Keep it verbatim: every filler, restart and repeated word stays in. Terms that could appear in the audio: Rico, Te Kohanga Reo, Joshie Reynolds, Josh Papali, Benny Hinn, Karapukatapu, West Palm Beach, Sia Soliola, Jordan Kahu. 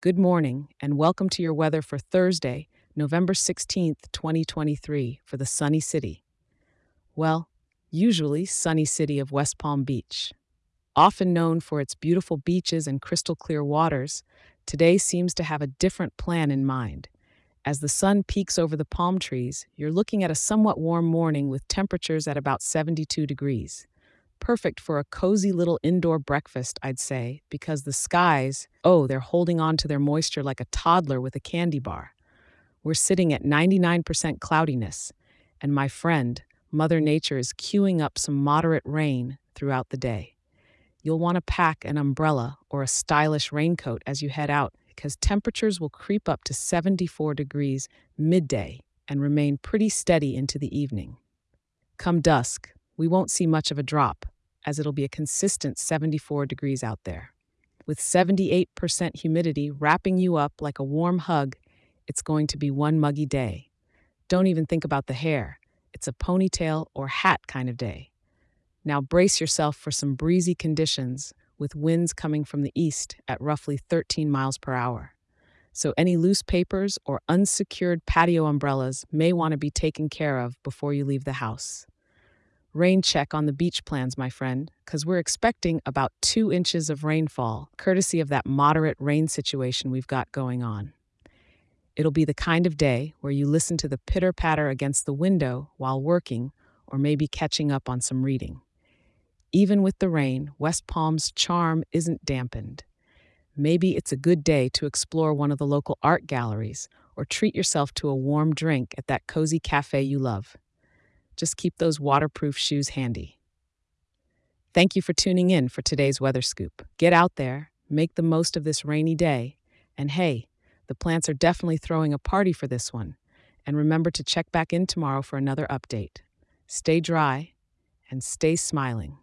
Good morning, and welcome to your weather for Thursday, November sixteenth, twenty twenty-three, for the sunny city. Well, usually sunny city of West Palm Beach. Often known for its beautiful beaches and crystal clear waters, today seems to have a different plan in mind. As the sun peaks over the palm trees, you're looking at a somewhat warm morning with temperatures at about seventy-two degrees. Perfect for a cozy little indoor breakfast, I'd say, because the skies, oh, they're holding on to their moisture like a toddler with a candy bar. We're sitting at ninety-nine percent cloudiness, and my friend, Mother Nature, is queuing up some moderate rain throughout the day. You'll want to pack an umbrella or a stylish raincoat as you head out, because temperatures will creep up to seventy-four degrees midday and remain pretty steady into the evening. Come dusk, we won't see much of a drop, as it'll be a consistent seventy-four degrees out there. With seventy-eight percent humidity wrapping you up like a warm hug, it's going to be one muggy day. Don't even think about the hair. It's a ponytail or hat kind of day. Now brace yourself for some breezy conditions, with winds coming from the east at roughly thirteen miles per hour. So any loose papers or unsecured patio umbrellas may want to be taken care of before you leave the house. Rain check on the beach plans, my friend, because we're expecting about two inches of rainfall, courtesy of that moderate rain situation we've got going on. It'll be the kind of day where you listen to the pitter-patter against the window while working or maybe catching up on some reading. Even with the rain, West Palm's charm isn't dampened. Maybe it's a good day to explore one of the local art galleries or treat yourself to a warm drink at that cozy cafe you love. Just keep those waterproof shoes handy. Thank you for tuning in for today's weather scoop. Get out there, make the most of this rainy day, and hey, the plants are definitely throwing a party for this one. And remember to check back in tomorrow for another update. Stay dry and stay smiling.